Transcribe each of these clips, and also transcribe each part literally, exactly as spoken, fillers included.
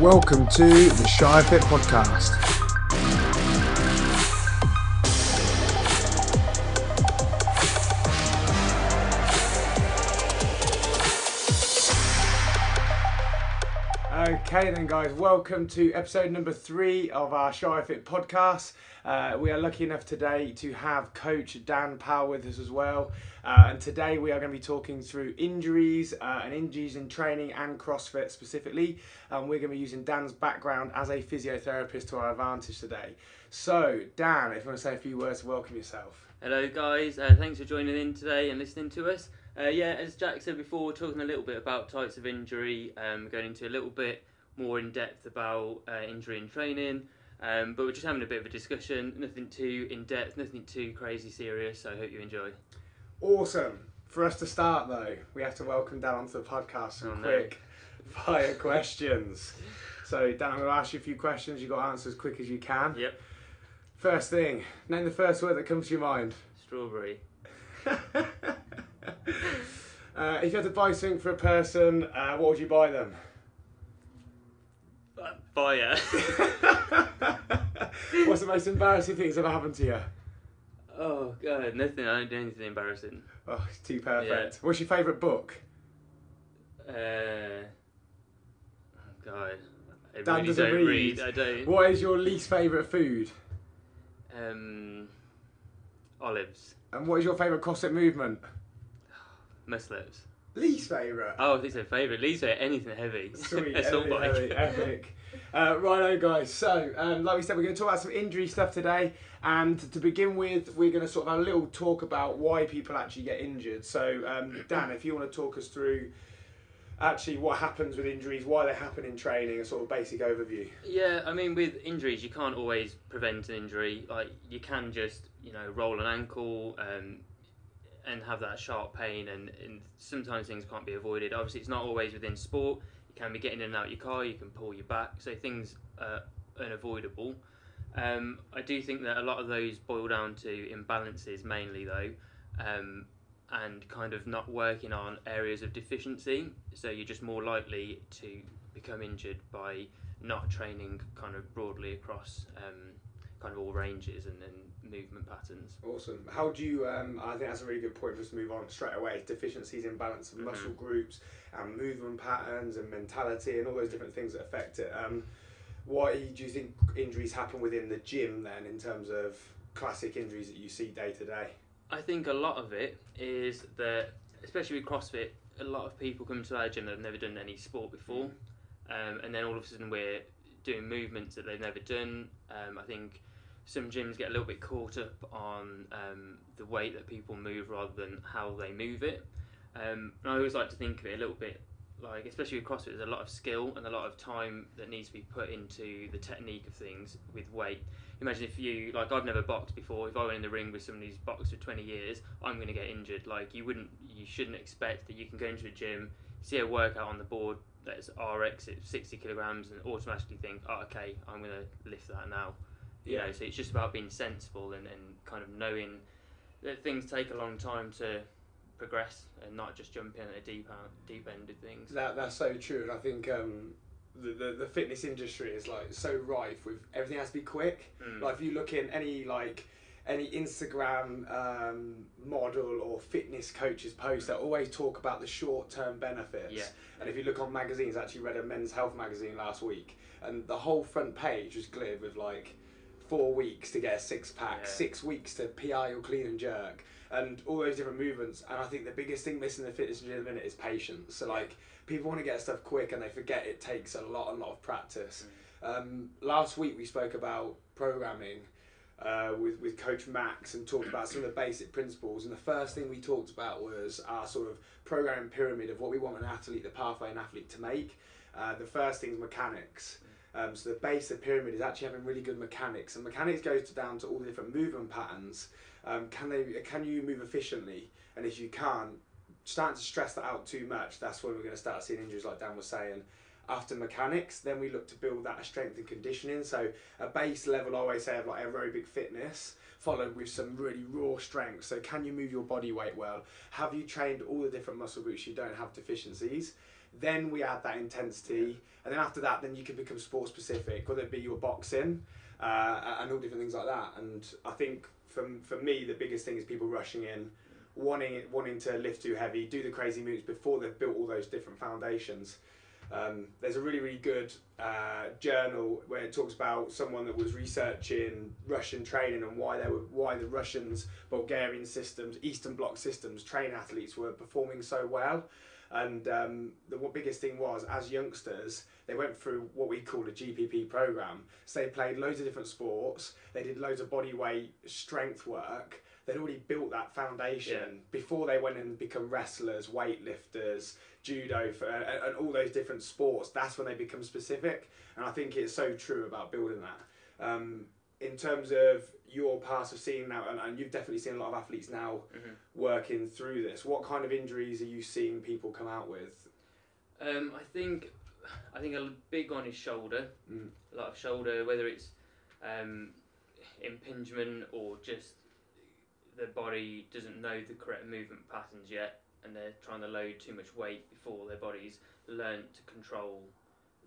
Welcome to the Shire Pit Podcast. Okay then guys, welcome to episode number three of our Shire Fit Podcast. Uh, we are lucky enough today to have Coach Dan Powell with us as well. Uh, and today we are going to be talking through injuries uh, and injuries in training and CrossFit specifically. And um, we're going to be using Dan's background as a physiotherapist to our advantage today. So Dan, if you want to say a few words, welcome yourself. Hello guys, uh, thanks for joining in today and listening to us. Uh, yeah, as Jack said before, we're talking a little bit about types of injury, um, going into a little bit more in depth about uh, injury and training, um, but we're just having a bit of a discussion, nothing too in depth, nothing too crazy serious, so I hope you enjoy. Awesome. For us to start though, we have to welcome Dan onto the podcast some oh, no. quick fire questions. So Dan, I'm going to ask you a few questions, you've got to answer as quick as you can. Yep. First thing, name the first word that comes to your mind. Strawberry. Uh, if you had to buy something for a person, uh, what would you buy them? Uh, fire. What's the most embarrassing thing that's ever happened to you? Oh god, nothing. I don't do anything embarrassing. Oh, it's too perfect. Yeah. What's your favourite book? Uh, oh god, I Dan really doesn't don't read. read. I don't. What is your least favourite food? Um, olives. And what is your favourite CrossFit movement? Muscle-ups. Least favourite? Oh, I think so, favourite. Least favourite, anything heavy. Sweet, epic, epic, epic. Uh, righto, guys. So, um, like we said, we're going to talk about some injury stuff today. And to begin with, we're going to sort of have a little talk about why people actually get injured. So, um, Dan, if you want to talk us through actually what happens with injuries, why they happen in training, a sort of basic overview. Yeah, I mean, with injuries, you can't always prevent an injury. Like, you can just, you know, roll an ankle, um, and have that sharp pain, and, and sometimes things can't be avoided. Obviously it's not always within sport, you can be getting in and out of your car, you can pull your back, so things are unavoidable. Um, I do think that a lot of those boil down to imbalances mainly though, um, and kind of not working on areas of deficiency, so you're just more likely to become injured by not training kind of broadly across um, kind of all ranges and then movement patterns. Awesome. How do you, um, I think that's a really good point for us to move on straight away, deficiencies, imbalance of mm-hmm. muscle groups and movement patterns and mentality and all those different things that affect it. Um, why do you think injuries happen within the gym then, in terms of classic injuries that you see day to day? I think a lot of it is that, especially with CrossFit, a lot of people come to our gym that have never done any sport before, um, and then all of a sudden we're doing movements that they've never done. Um, I think some gyms get a little bit caught up on um, the weight that people move rather than how they move it. Um, and I always like to think of it a little bit like, especially with CrossFit, there's a lot of skill and a lot of time that needs to be put into the technique of things with weight. Imagine if you, like I've never boxed before, if I went in the ring with somebody who's boxed for twenty years, I'm going to get injured. Like you wouldn't, you shouldn't expect that you can go into a gym, see a workout on the board that's R X at sixty kilograms and automatically think, oh, okay, I'm going to lift that now. You know, so it's just about being sensible and, and kind of knowing that things take a long time to progress and not just jumping at a deep deep end of things. That that's so true, and I think um, the, the the fitness industry is like so rife with everything has to be quick. Mm. Like if you look in any like any Instagram um, model or fitness coaches posts, that always talk about the short-term benefits. Yeah. And if you look on magazines, I actually read a men's health magazine last week, and the whole front page was cleared with like, four weeks to get a six-pack, yeah. six weeks to P I or clean and jerk, and all those different movements. And I think the biggest thing missing in the fitness industry at the minute is patience. So like, people want to get stuff quick and they forget it takes a lot, a lot of practice. Mm. Um, last week we spoke about programming uh, with, with Coach Max and talked about some of the basic principles. And the first thing we talked about was our sort of programming pyramid of what we want an athlete, the pathway an athlete to make. Uh, the first thing is mechanics. Mm. Um, so the base of the pyramid is actually having really good mechanics, and mechanics goes to, down to all the different movement patterns. Um, can they? Can you move efficiently? And if you can't, starting to stress that out too much, that's when we're going to start seeing injuries, like Dan was saying. After mechanics, then we look to build that strength and conditioning. So a base level, I always say, of like aerobic fitness, followed with some really raw strength. So can you move your body weight well? Have you trained all the different muscle groups? You don't have deficiencies. Then we add that intensity, and then after that, then you can become sport specific, whether it be your boxing uh, and all different things like that. And I think from for me, the biggest thing is people rushing in, wanting wanting to lift too heavy, do the crazy moves before they've built all those different foundations. Um, there's a really, really good uh, journal where it talks about someone that was researching Russian training and why they were, why the Russians, Bulgarian systems, Eastern Bloc systems, train athletes were performing so well. And um, the biggest thing was, as youngsters, they went through what we call a G P P program. So they played loads of different sports. They did loads of body weight strength work. They'd already built that foundation yeah. before they went and become wrestlers, weightlifters, judo, for, uh, and all those different sports. That's when they become specific. And I think it's so true about building that. Um, in terms of your past of seeing now, and, and you've definitely seen a lot of athletes now mm-hmm. working through this, what kind of injuries are you seeing people come out with? Um, I think I think a big one is shoulder. Mm. A lot of shoulder, whether it's um, impingement or just the body doesn't know the correct movement patterns yet, and they're trying to load too much weight before their body's learnt to control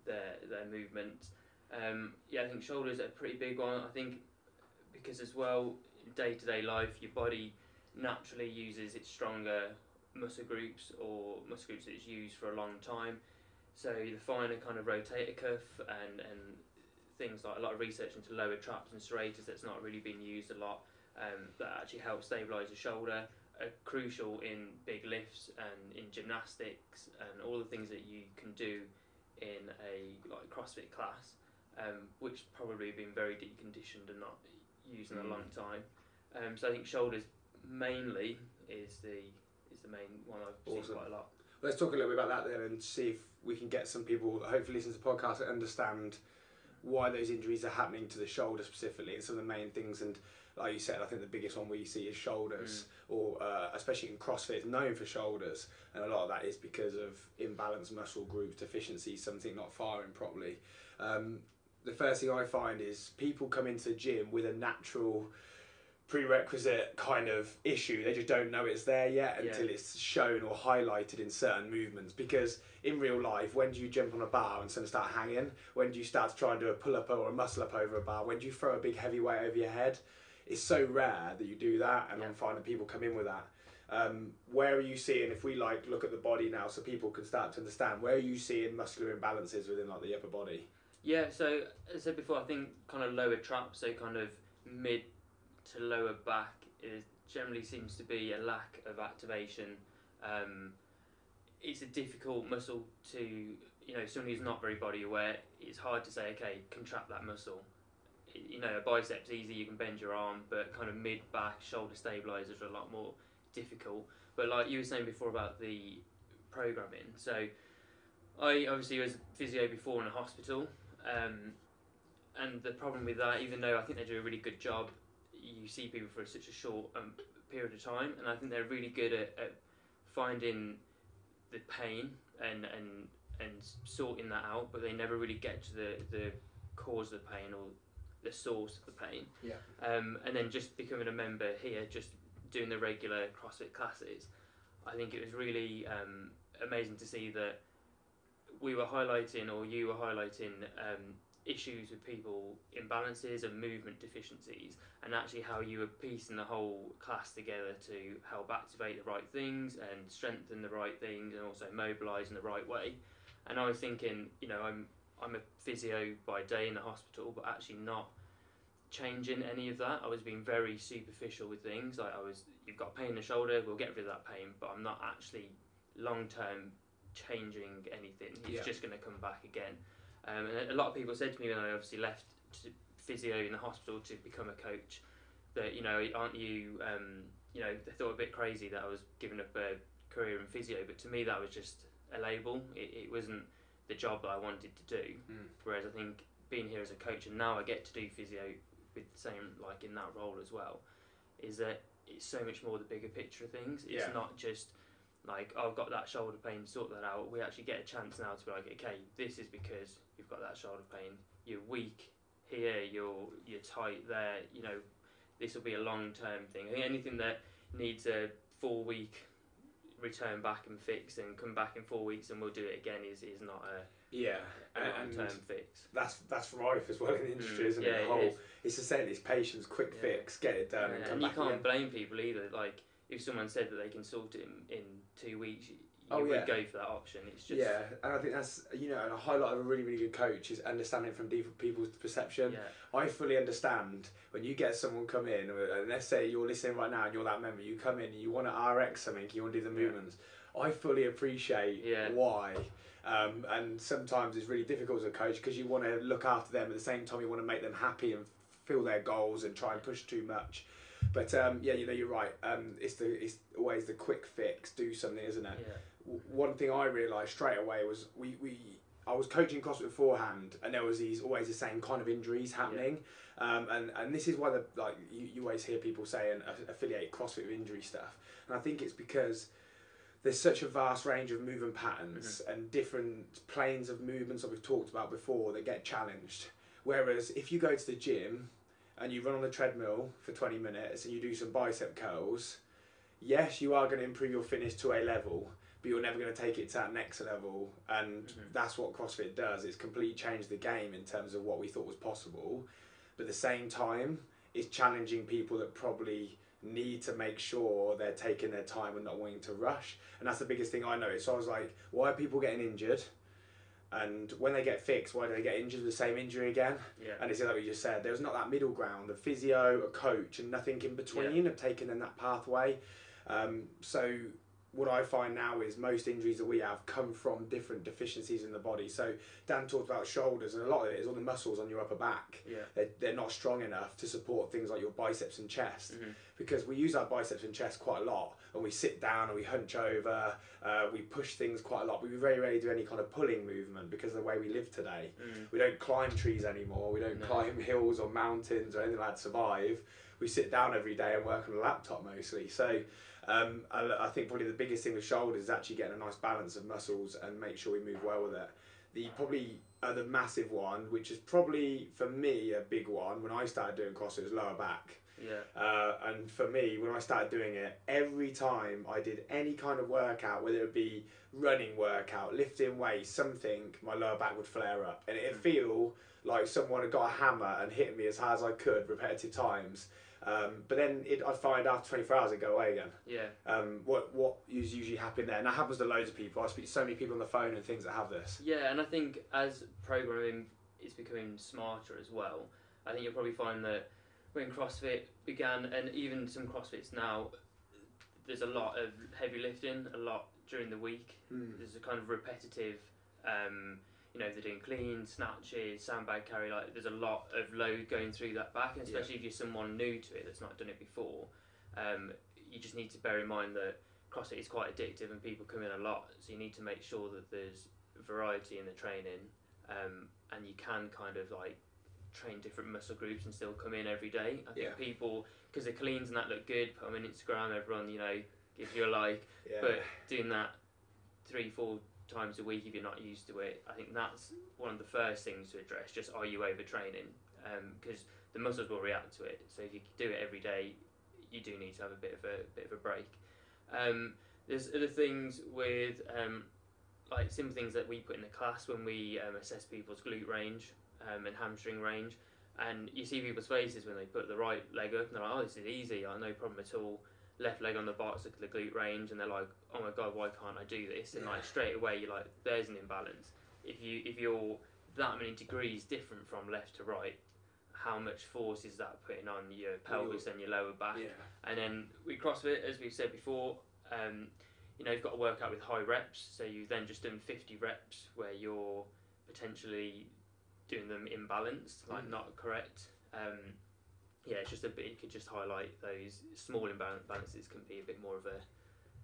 their their movements. Um, yeah, I think shoulders are a pretty big one. I think because as well, day-to-day life, your body naturally uses its stronger muscle groups or muscle groups that it's used for a long time. So the finer kind of rotator cuff and, and things like a lot of research into lower traps and serrators that's not really been used a lot. Um, that actually helps stabilise your shoulder, are crucial in big lifts and in gymnastics and all the things that you can do in a like CrossFit class, um, which probably have been very deconditioned and not used in a long time. Um, so I think shoulders mainly is the is the main one I've awesome. seen quite a lot. Well, let's talk a little bit about that then and see if we can get some people that hopefully listen to the podcast and understand why those injuries are happening to the shoulder specifically and some of the main things. And like you said, I think the biggest one we see is shoulders, mm. or uh, especially in CrossFit, it's known for shoulders, and a lot of that is because of imbalanced muscle groups, deficiencies, something not firing properly. Um, the first thing I find is people come into the gym with a natural prerequisite kind of issue. They just don't know it's there yet until yeah. it's shown or highlighted in certain movements. Because in real life, when do you jump on a bar and suddenly start hanging? When do you start to try and do a pull-up or a muscle-up over a bar? When do you throw a big heavy weight over your head? It's so rare that you do that, and yeah. I'm finding people come in with that. Um, where are you seeing, if we like look at the body now so people can start to understand, where are you seeing muscular imbalances within like the upper body? Yeah, so as I said before, I think kind of lower trap, so kind of mid to lower back, is generally seems to be a lack of activation. Um, it's a difficult muscle to, you know, someone who's not very body aware, it's hard to say, okay, contract that muscle. You know, a bicep's easy, you can bend your arm, but kind of mid-back, shoulder stabilisers are a lot more difficult. But like you were saying before about the programming, so I obviously was physio before in a hospital, um, and the problem with that, even though I think they do a really good job, you see people for such a short um, period of time, and I think they're really good at, at finding the pain and, and and sorting that out, but they never really get to the, the cause of the pain or the source of the pain. Yeah. Um, and then just becoming a member here, just doing the regular CrossFit classes, I think it was really um, amazing to see that we were highlighting, or you were highlighting, um, issues with people, imbalances and movement deficiencies, and actually how you were piecing the whole class together to help activate the right things and strengthen the right things and also mobilise in the right way. And I was thinking, you know, I'm I'm a physio by day in the hospital, but actually not changing any of that. I was being very superficial with things. Like I was, you've got pain in the shoulder, we'll get rid of that pain, but I'm not actually long-term changing anything. It's yeah. just going to come back again. Um, and a lot of people said to me when I obviously left to physio in the hospital to become a coach that, you know, aren't you, um, you know, they thought a bit crazy that I was giving up a career in physio, but to me that was just a label. It, it wasn't the job that I wanted to do. Mm. Whereas I think being here as a coach, and now I get to do physio with the same, like in that role as well, is that it's so much more the bigger picture of things. It's yeah. not just like, oh, I've got that shoulder pain, sort that out. We actually get a chance now to be like, okay, this is because you've got that shoulder pain. You're weak here, you're you're tight there. You know, this will be a long-term thing. I think anything that needs a four-week return back and fix and come back in four weeks and we'll do it again is, is not a yeah long term fix. That's that's from life as well in the industry, mm, isn't yeah, it? The whole it it's the same. It's patience, quick yeah. fix, get it done, yeah, and come and back. And you can't again. blame people either. Like if someone said that they can sort it in, in two weeks, you oh, would yeah. go for that option. It's just yeah, and I think that's you know, and a highlight of a really really good coach is understanding from people's perception. Yeah. I fully understand when you get someone come in, and let's say you're listening right now and you're that member, you come in and you want to R X something, you want to do the movements. Yeah. I fully appreciate yeah. why. Um, and sometimes it's really difficult as a coach because you want to look after them, at the same time you want to make them happy and feel their goals and try and push too much. But um, yeah, you know, you're right. Um, it's the it's always the quick fix, do something, isn't it? Yeah. W- one thing I realised straight away was we, we I was coaching CrossFit beforehand, and there was these always the same kind of injuries happening, yeah. um, and and this is why the like you, you always hear people saying uh, affiliate CrossFit with injury stuff, and I think it's because there's such a vast range of movement patterns mm-hmm. and different planes of movements that we've talked about before that get challenged. Whereas if you go to the gym and you run on the treadmill for twenty minutes and you do some bicep curls, yes, you are going to improve your fitness to a level, but you're never going to take it to that next level. And mm-hmm. that's what CrossFit does. It's completely changed the game in terms of what we thought was possible. But at the same time, it's challenging people that probably need to make sure they're taking their time and not wanting to rush. And that's the biggest thing I noticed. So I was like, why are people getting injured? And when they get fixed, why do they get injured with the same injury again? Yeah. And it's like we just said, there's not that middle ground, a physio, a coach, and nothing in between yeah. of taking them that pathway. Um, so what I find now is most injuries that we have come from different deficiencies in the body. So Dan talked about shoulders, and a lot of it is all the muscles on your upper back. Yeah. They're, they're not strong enough to support things like your biceps and chest mm-hmm. because we use our biceps and chest quite a lot, and we sit down and we hunch over, uh, we push things quite a lot. We very rarely do any kind of pulling movement because of the way we live today. Mm-hmm. We don't climb trees anymore. We don't no. climb hills or mountains or anything like that to survive. We sit down every day and work on a laptop mostly. So um, I, I think probably the biggest thing with shoulders is actually getting a nice balance of muscles and make sure we move well with it. The probably other massive one, which is probably for me a big one, when I started doing CrossFit, was lower back. Yeah. Uh, and for me, when I started doing it, every time I did any kind of workout, whether it be running workout, lifting weights, something, my lower back would flare up, and it'd feel like someone had got a hammer and hit me as hard as I could repetitive times. Um, but then it, I find after twenty-four hours it go away again. Yeah. Um, what what is usually happening there, and that happens to loads of people. I speak to so many people on the phone and things that have this. Yeah, and I think as programming is becoming smarter as well, I think you'll probably find that when CrossFit began, and even some CrossFits now, there's a lot of heavy lifting, a lot during the week. Mm. There's a kind of repetitive, um, you know, if they're doing clean, snatches, sandbag carry, like there's a lot of load going through that back, and especially yeah. if you're someone new to it that's not done it before, um, you just need to bear in mind that CrossFit is quite addictive and people come in a lot, so you need to make sure that there's variety in the training, um, and you can kind of like train different muscle groups and still come in every day. I think yeah. people, because the cleans and that look good, put them on Instagram, everyone, you know, gives you a like, yeah. but doing that three, four times a week if you're not used to it, I think that's one of the first things to address. Just, are you overtraining? Because um, the muscles will react to it. So if you do it every day, you do need to have a bit of a bit of a break. Um, there's other things with um, like simple things that we put in the class when we um, assess people's glute range um, and hamstring range, and you see people's faces when they put the right leg up and they're like, "Oh, this is easy. I no problem at all." Left leg on the box, look at the glute range, and they're like, "Oh my god, why can't I do this?" And like straight away, you're like, "There's an imbalance." If you if you're that many degrees different from left to right, how much force is that putting on your pelvis Ooh. and your lower back? Yeah. And then with CrossFit, as we've said before, um, you know, you've got to work out with high reps. So you've then just done fifty reps where you're potentially doing them imbalanced, like mm. not correct. Um, Yeah, it's just a bit, it could just highlight those small imbalances can be a bit more of a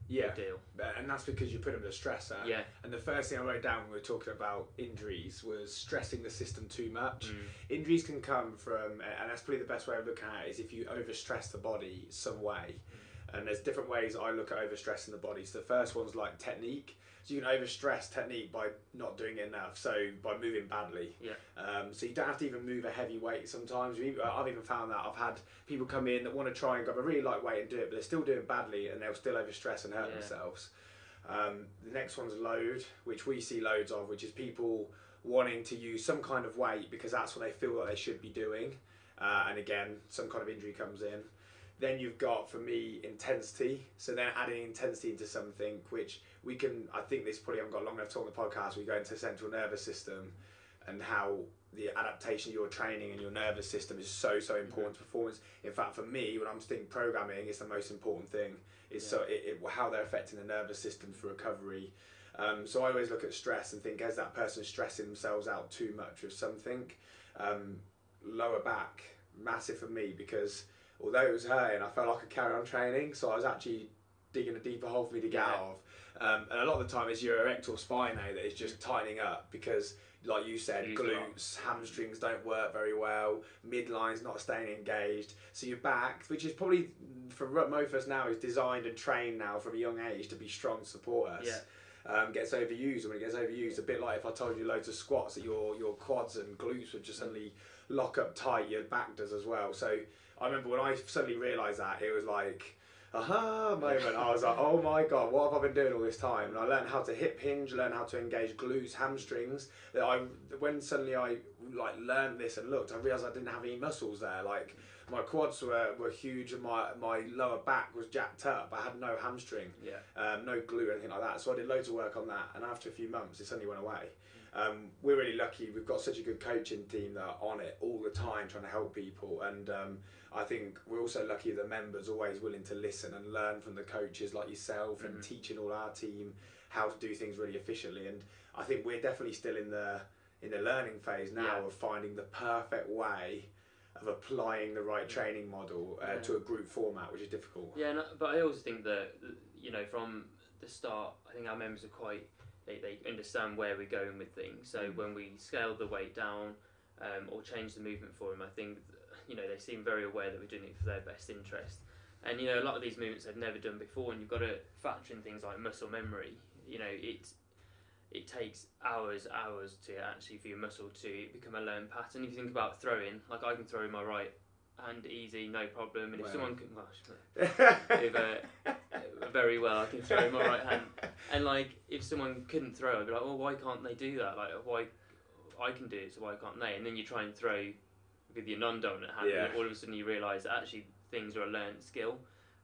yeah. deal. And that's because you put them under stress. Yeah. And the first thing I wrote down when we were talking about injuries was stressing the system too much. Mm. Injuries can come from, and that's probably the best way of looking at it, is if you overstress the body some way. Mm. And there's different ways I look at overstressing the body. So the first one's like technique. So you can overstress technique by not doing it enough, so by moving badly. Yeah. Um, so you don't have to even move a heavy weight sometimes. I've even found that I've had people come in that want to try and grab a really light weight and do it, but they're still doing badly and they'll still overstress and hurt yeah. themselves. Um, the next one's load, which we see loads of, which is people wanting to use some kind of weight because that's what they feel like they should be doing. Uh, and again, some kind of injury comes in. Then you've got, for me, intensity. So then adding intensity into something, which we can, I think this probably haven't got long enough to talk on the podcast, we go into central nervous system and how the adaptation of your training and your nervous system is so, so important yeah. to performance. In fact, for me, when I'm thinking programming, it's the most important thing, is yeah. so it, it, how they're affecting the nervous system for recovery. Um, so I always look at stress and think, is that person stressing themselves out too much with something? Um, lower back, massive for me, because although it was hurting, I felt like I could carry on training, so I was actually digging a deeper hole for me to get yeah. out of. Um, and a lot of the time it's your erector spinae that is just tightening up because, like you said, Use glutes, hamstrings don't work very well, midline's not staying engaged. So your back, which is probably, for most of us now, is designed and trained now from a young age to be strong to support us. Yeah. Um, gets overused, and when it gets overused, a bit like if I told you loads of squats, that your, your quads and glutes would just suddenly lock up tight, your back does as well. So I remember when I suddenly realised that, it was like, aha moment. I was like, oh my God, what have I been doing all this time? And I learned how to hip hinge, learned how to engage glutes, hamstrings. That I, when suddenly I like learned this and looked, I realised I didn't have any muscles there. Like my quads were, were huge and my, my lower back was jacked up. I had no hamstring, yeah. um, no glute, anything like that. So I did loads of work on that. And after a few months, it suddenly went away. Um, we're really lucky, we've got such a good coaching team that are on it all the time trying to help people, and um, I think we're also lucky that members are always willing to listen and learn from the coaches like yourself mm-hmm. and teaching all our team how to do things really efficiently. And I think we're definitely still in the in the learning phase now yeah. of finding the perfect way of applying the right training model uh, yeah. to a group format, which is difficult. Yeah, no, but I also think that, you know, from the start, I think our members are quite They, they understand where we're going with things. So mm. when we scale the weight down um, or change the movement for them, I think, you know, they seem very aware that we're doing it for their best interest. And, you know, a lot of these movements they've never done before, and you've got to factor in things like muscle memory. You know, it, it takes hours, hours to actually for your muscle to become a learned pattern. If you think about throwing, like I can throw in my right hand easy, no problem. And well. if someone can, gosh, if, uh, very well, I can throw in my right hand. And like, if someone couldn't throw, I'd be like, well, why can't they do that? Like, why I can do it, so why can't they? And then you try and throw with your non-dominant hand, yeah. and all of a sudden you realise that actually things are a learned skill.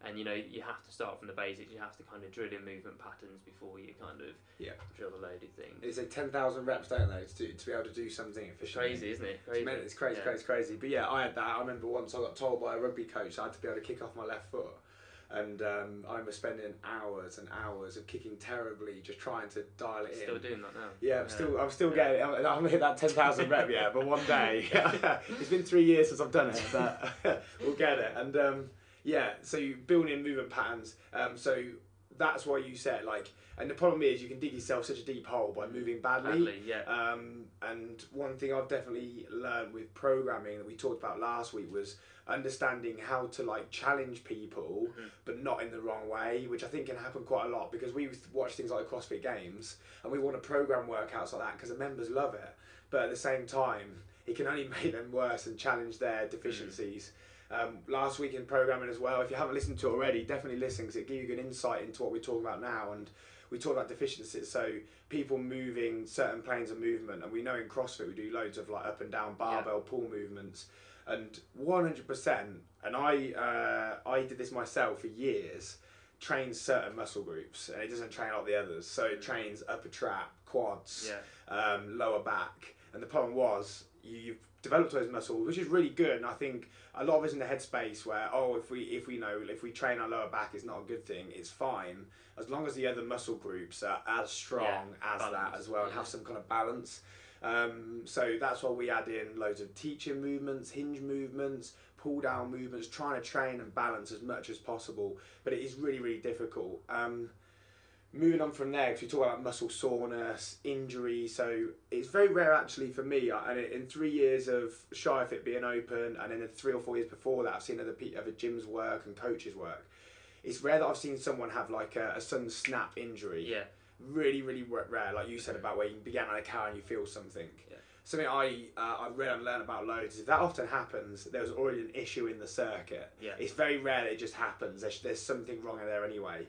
And you know, you have to start from the basics. You have to kind of drill in movement patterns before you kind of yeah. drill the loaded thing. It's like ten thousand reps, don't they, to, to be able to do something efficiently. Crazy, isn't it? Crazy. It's crazy, yeah. crazy, crazy. But yeah, I had that. I remember once I got told by a rugby coach I had to be able to kick off my left foot. And um, I remember spending hours and hours of kicking terribly, just trying to dial it still in. Still doing that now. Yeah, I'm yeah. still, I'm still yeah. getting. I'm, I haven't hit that ten thousand rep yet, but one day. It's been three years since I've done it, but we'll get it. And um, yeah, so building movement patterns. Um, so that's why you said like, and the problem is you can dig yourself such a deep hole by moving badly. Badly, yeah. Um, and one thing I've definitely learned with programming that we talked about last week was understanding how to like challenge people mm-hmm. but not in the wrong way, which I think can happen quite a lot, because we watch things like the CrossFit Games and we want to program workouts like that because the members love it, but at the same time it can only make them worse and challenge their deficiencies. Mm-hmm. um, last week in programming as well, if you haven't listened to it already, definitely listen, because it gives you good insight into what we're talking about now. And we talk about deficiencies, so people moving certain planes of movement, and we know in CrossFit we do loads of like up and down barbell yeah. pull movements. And one hundred percent, and I uh, I did this myself for years, trains certain muscle groups, and it doesn't train like the others. So it trains upper trap, quads, yeah. um, lower back. And the problem was, you, you've developed those muscles, which is really good. And I think a lot of us in the headspace where, oh, if we if we know, if we train our lower back, it's not a good thing, it's fine. As long as the other muscle groups are as strong yeah, as balance. that as well, and have some kind of balance. Um, so that's why we add in loads of teaching movements, hinge movements, pull down movements, trying to train and balance as much as possible. But it is really, really difficult. Um, moving on from there, because we talk about muscle soreness, injury. So it's very rare actually for me, and in three years of Shire Fit being open, and in the three or four years before that, I've seen other, other gyms work and coaches work. It's rare that I've seen someone have like a, a sudden snap injury. Yeah. really, really rare, like you said about where you began on a cow and you feel something. Yeah. Something I uh, I read and learn about loads is that often happens. There's already an issue in the circuit. Yeah. It's very rare that it just happens. There's, there's something wrong in there anyway.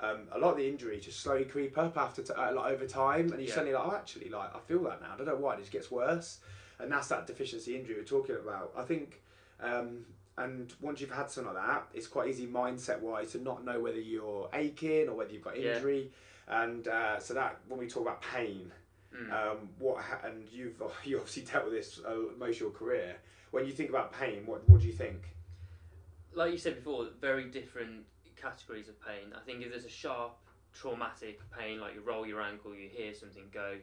Um, a lot of the injuries just slowly creep up after t uh, like over time, and you yeah. suddenly like, oh, actually, like I feel that now. I don't know why. It just gets worse, and that's that deficiency injury we're talking about. I think. Um, And once you've had something like that, it's quite easy mindset-wise to not know whether you're aching or whether you've got injury. Yeah. And uh, so that, when we talk about pain, mm. um, what ha and you've you obviously dealt with this uh, most of your career. When you think about pain, what, what do you think? Like you said before, very different categories of pain. I think if there's a sharp, traumatic pain, like you roll your ankle, you hear something go,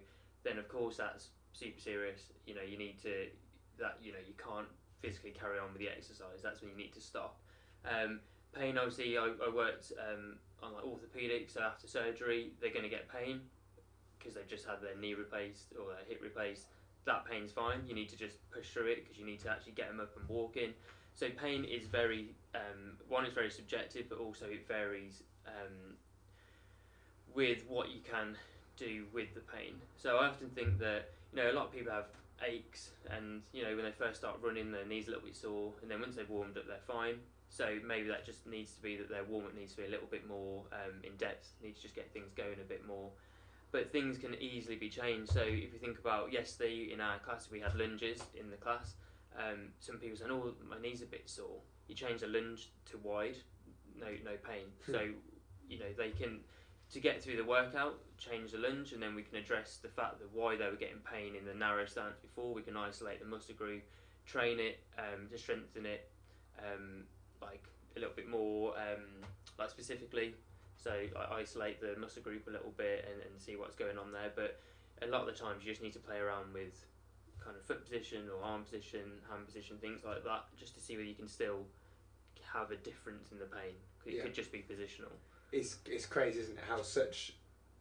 then of course that's super serious. You know, you need to, that, you know, you can't physically carry on with the exercise. That's when you need to stop. Um, pain, obviously, I, I worked um, on like orthopedics, so after surgery, they're going to get pain because they've just had their knee replaced or their hip replaced. That pain's fine. You need to just push through it because you need to actually get them up and walking. So pain is very, um, one is very subjective, but also it varies um, with what you can do with the pain. So I often think that, you know, a lot of people have aches, and you know, when they first start running, their knees a little bit sore, and then once they've warmed up, they're fine. So maybe that just needs to be that their warm up needs to be a little bit more um, in depth. Needs to just get things going a bit more. But things can easily be changed. So if you think about yesterday in our class, we had lunges in the class. Um, some people saying, "Oh, my knee's a bit sore." You change the lunge to wide, no, no pain. So you know they can. To get through the workout, change the lunge, and then we can address the fact that why they were getting pain in the narrow stance before. We can isolate the muscle group, train it, um, to strengthen it, um, like a little bit more, um, like specifically. So I isolate the muscle group a little bit and, and see what's going on there. But a lot of the times you just need to play around with kind of foot position or arm position, hand position, things like that, just to see whether you can still have a difference in the pain. It yeah. could just be positional. It's, it's crazy, isn't it, how such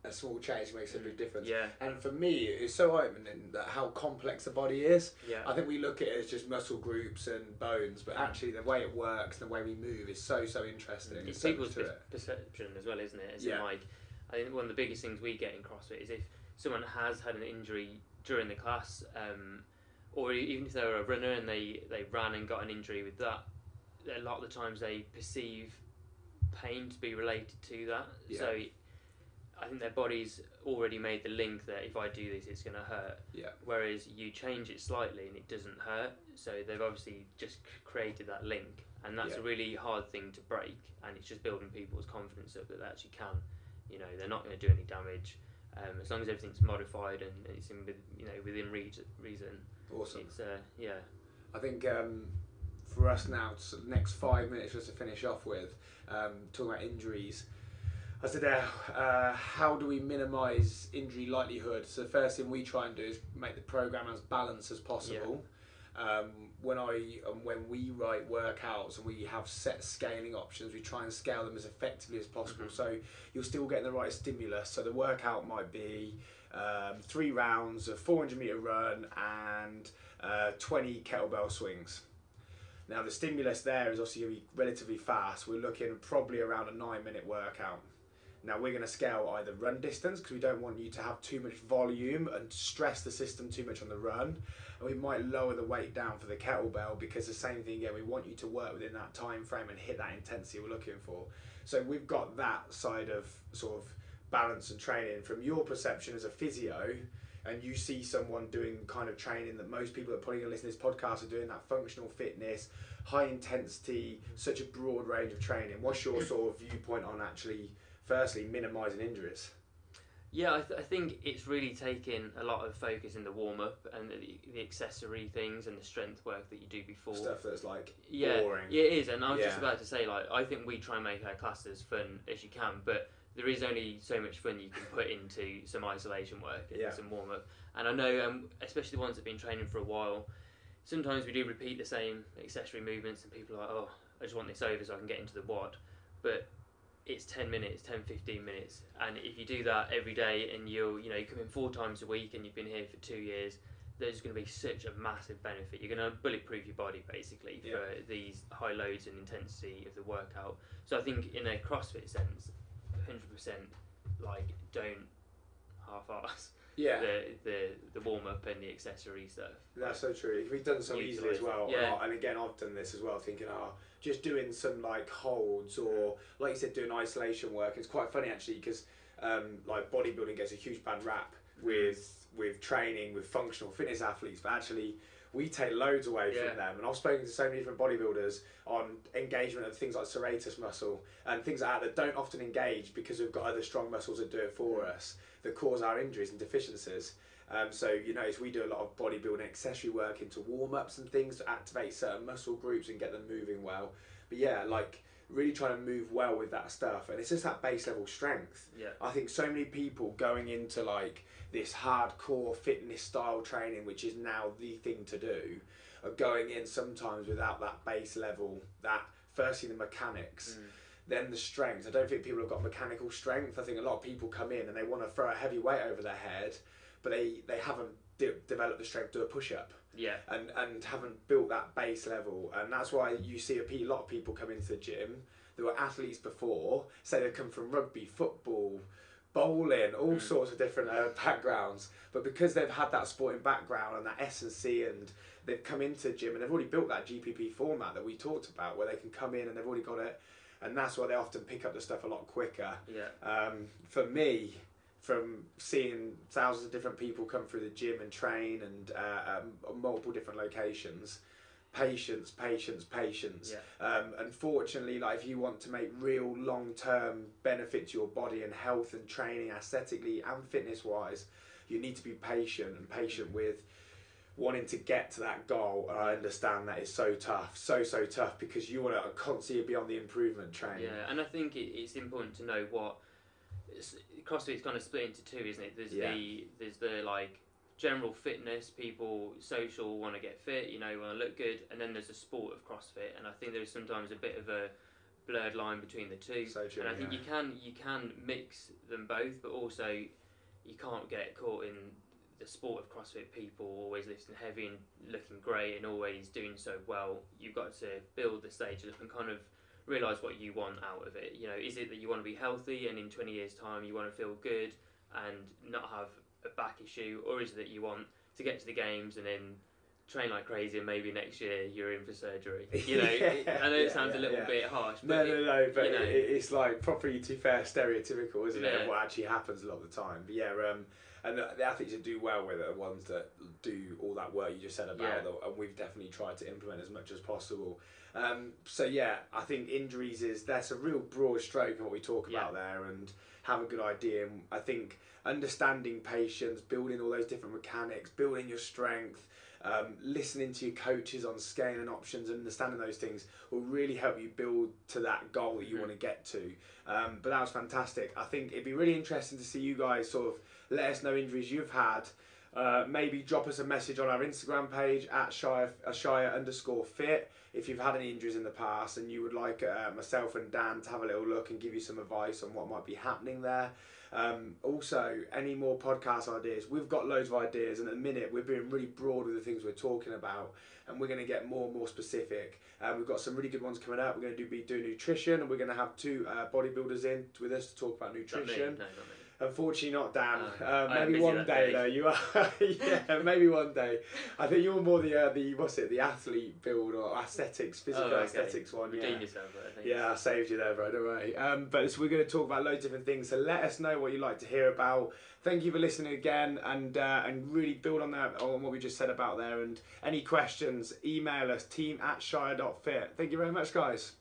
a small change makes a big difference. Yeah. And for me, it's so eye-opening that how complex the body is. Yeah. I think we look at it as just muscle groups and bones, but actually the way it works and the way we move is so, so interesting. It's people's to it. perception as well, isn't it? As yeah. in like, I think one of the biggest things we get in CrossFit is if someone has had an injury during the class, um, or even if they were a runner and they, they ran and got an injury with that, a lot of the times they perceive pain to be related to that. Yeah. So I think their body's already made the link that if I do this, it's going to hurt. Yeah. Whereas you change it slightly and it doesn't hurt. So they've obviously just created that link. And that's yeah. a really hard thing to break. And it's just building people's confidence up that they actually can. You know, they're not going to do any damage. Um, as long as everything's modified and, and it's in, you know, within re reason. Awesome. It's, uh, yeah. I think... Um for us now, so the next five minutes just to finish off with, um, talking about injuries. I said, uh, uh, how do we minimise injury likelihood? So the first thing we try and do is make the programme as balanced as possible. Yeah. Um, when I um, when we write workouts and we have set scaling options, we try and scale them as effectively as possible. Mm-hmm. So you're still getting the right stimulus. So the workout might be um, three rounds of four hundred metre run and uh, twenty kettlebell swings. Now the stimulus there is obviously going to be relatively fast. We're looking probably around a nine minute workout. Now we're going to scale either run distance because we don't want you to have too much volume and stress the system too much on the run. And we might lower the weight down for the kettlebell because the same thing again, we want you to work within that time frame and hit that intensity we're looking for. So we've got that side of sort of balance and training from your perception as a physio. And you see someone doing kind of training that most people that are probably going to listen to this podcast are doing, that functional fitness, high intensity, such a broad range of training. What's your sort of viewpoint on actually, firstly, minimising injuries? Yeah, I, th I think it's really taking a lot of focus in the warm-up and the, the accessory things and the strength work that you do before. Stuff that's like yeah, boring. Yeah, it is. And I was yeah. just about to say, like, I think we try and make our classes as fun as you can, but there is only so much fun you can put into some isolation work and yeah. some warm-up. And I know, um, especially the ones that have been training for a while, sometimes we do repeat the same accessory movements and people are like, oh, I just want this over so I can get into the WOD. But it's ten minutes, ten, fifteen minutes. And if you do that every day and you'll, you know, you come in four times a week and you've been here for two years, there's going to be such a massive benefit. You're going to bulletproof your body, basically, for yeah. these high loads and intensity of the workout. So I think in a CrossFit sense, one hundred percent, like, don't half-ass. Yeah. The, the the warm-up and the accessory stuff. That's like, so true. It can be done so easily as well. Yeah. Like, and again, I've done this as well, thinking, oh, just doing some like holds or, like you said, doing isolation work. It's quite funny actually, because um, like bodybuilding gets a huge bad rap with with training, with functional fitness athletes, but actually we take loads away yeah. from them. And I've spoken to so many different bodybuilders on engagement of things like serratus muscle and things like that that don't often engage because we've got other strong muscles that do it for us, that cause our injuries and deficiencies. Um, so you notice we do a lot of bodybuilding accessory work into warm-ups and things to activate certain muscle groups and get them moving well. But yeah, like really trying to move well with that stuff. And it's just that base level strength. Yeah. I think so many people going into like this hardcore fitness style training, which is now the thing to do, are going in sometimes without that base level, that firstly the mechanics, mm. then the strength. I don't think people have got mechanical strength. I think a lot of people come in and they want to throw a heavy weight over their head, but they, they haven't de developed the strength to do a push-up. Yeah. And, and haven't built that base level. And that's why you see a lot of people come into the gym that were athletes before, say they come from rugby, football, bowling, all mm. sorts of different uh, backgrounds, but because they've had that sporting background and that S and C, and they've come into the gym and they've already built that G P P format that we talked about, where they can come in and they've already got it, and that's why they often pick up the stuff a lot quicker. Yeah. Um, for me, from seeing thousands of different people come through the gym and train and uh, um, multiple different locations, patience, patience, patience. Yeah. Um, unfortunately, like if you want to make real long-term benefit to your body and health and training, aesthetically and fitness-wise, you need to be patient and patient with wanting to get to that goal. And I understand that is so tough, so, so tough, because you want to constantly be on the improvement train. Yeah, and I think it's important to know what... CrossFit's kind of split into two, isn't it? There's yeah. the There's the, like... general fitness, people social, want to get fit, you know, want to look good, and then there's the sport of CrossFit, and I think there's sometimes a bit of a blurred line between the two. So true, and I think yeah. you can you can mix them both, but also you can't get caught in the sport of CrossFit people always lifting heavy and looking great and always doing so well. You've got to build the stage up and kind of realise what you want out of it. You know, is it that you want to be healthy and in twenty years time you want to feel good and not have a back issue, or is it that you want to get to the games and then train like crazy and maybe next year you're in for surgery? You know, yeah, it, I know yeah, it sounds yeah, a little yeah. bit harsh, but no, it, no, no, but you know, it, it's like properly too fair, stereotypical, isn't yeah. it? Of what actually happens a lot of the time. But yeah, um, and the, the athletes that do well with it are the ones that do all that work you just said about, yeah. and we've definitely tried to implement as much as possible. Um, so yeah, I think injuries is that's a real broad stroke in what we talk yeah. about there, and have a good idea. And I think understanding patience, building all those different mechanics, building your strength, um, listening to your coaches on scaling and options, and understanding those things will really help you build to that goal that you mm-hmm. want to get to. Um, but that was fantastic. I think it'd be really interesting to see you guys sort of let us know injuries you've had. Uh, maybe drop us a message on our Instagram page at Shire, uh, Shire underscore fit if you've had any injuries in the past and you would like uh, myself and Dan to have a little look and give you some advice on what might be happening there. Um, also, any more podcast ideas? We've got loads of ideas, and at the minute we're being really broad with the things we're talking about, and we're going to get more and more specific. Uh, we've got some really good ones coming up. We're going to do, be doing nutrition, and we're going to have two uh, bodybuilders in with us to talk about nutrition. Unfortunately not Dan, uh, uh, maybe one day, day though, you are, yeah, maybe one day. I think you're more the, uh, the what's it, the athlete build or aesthetics, physical oh, okay. aesthetics one. Redeem yeah. yourself, I think. Yeah, I saved you there, bro, don't worry. Um, but so we're going to talk about loads of different things, so let us know what you'd like to hear about. Thank you for listening again, and uh, and really build on that, on what we just said about there, and any questions, email us, team at shire dot fit. Thank you very much, guys.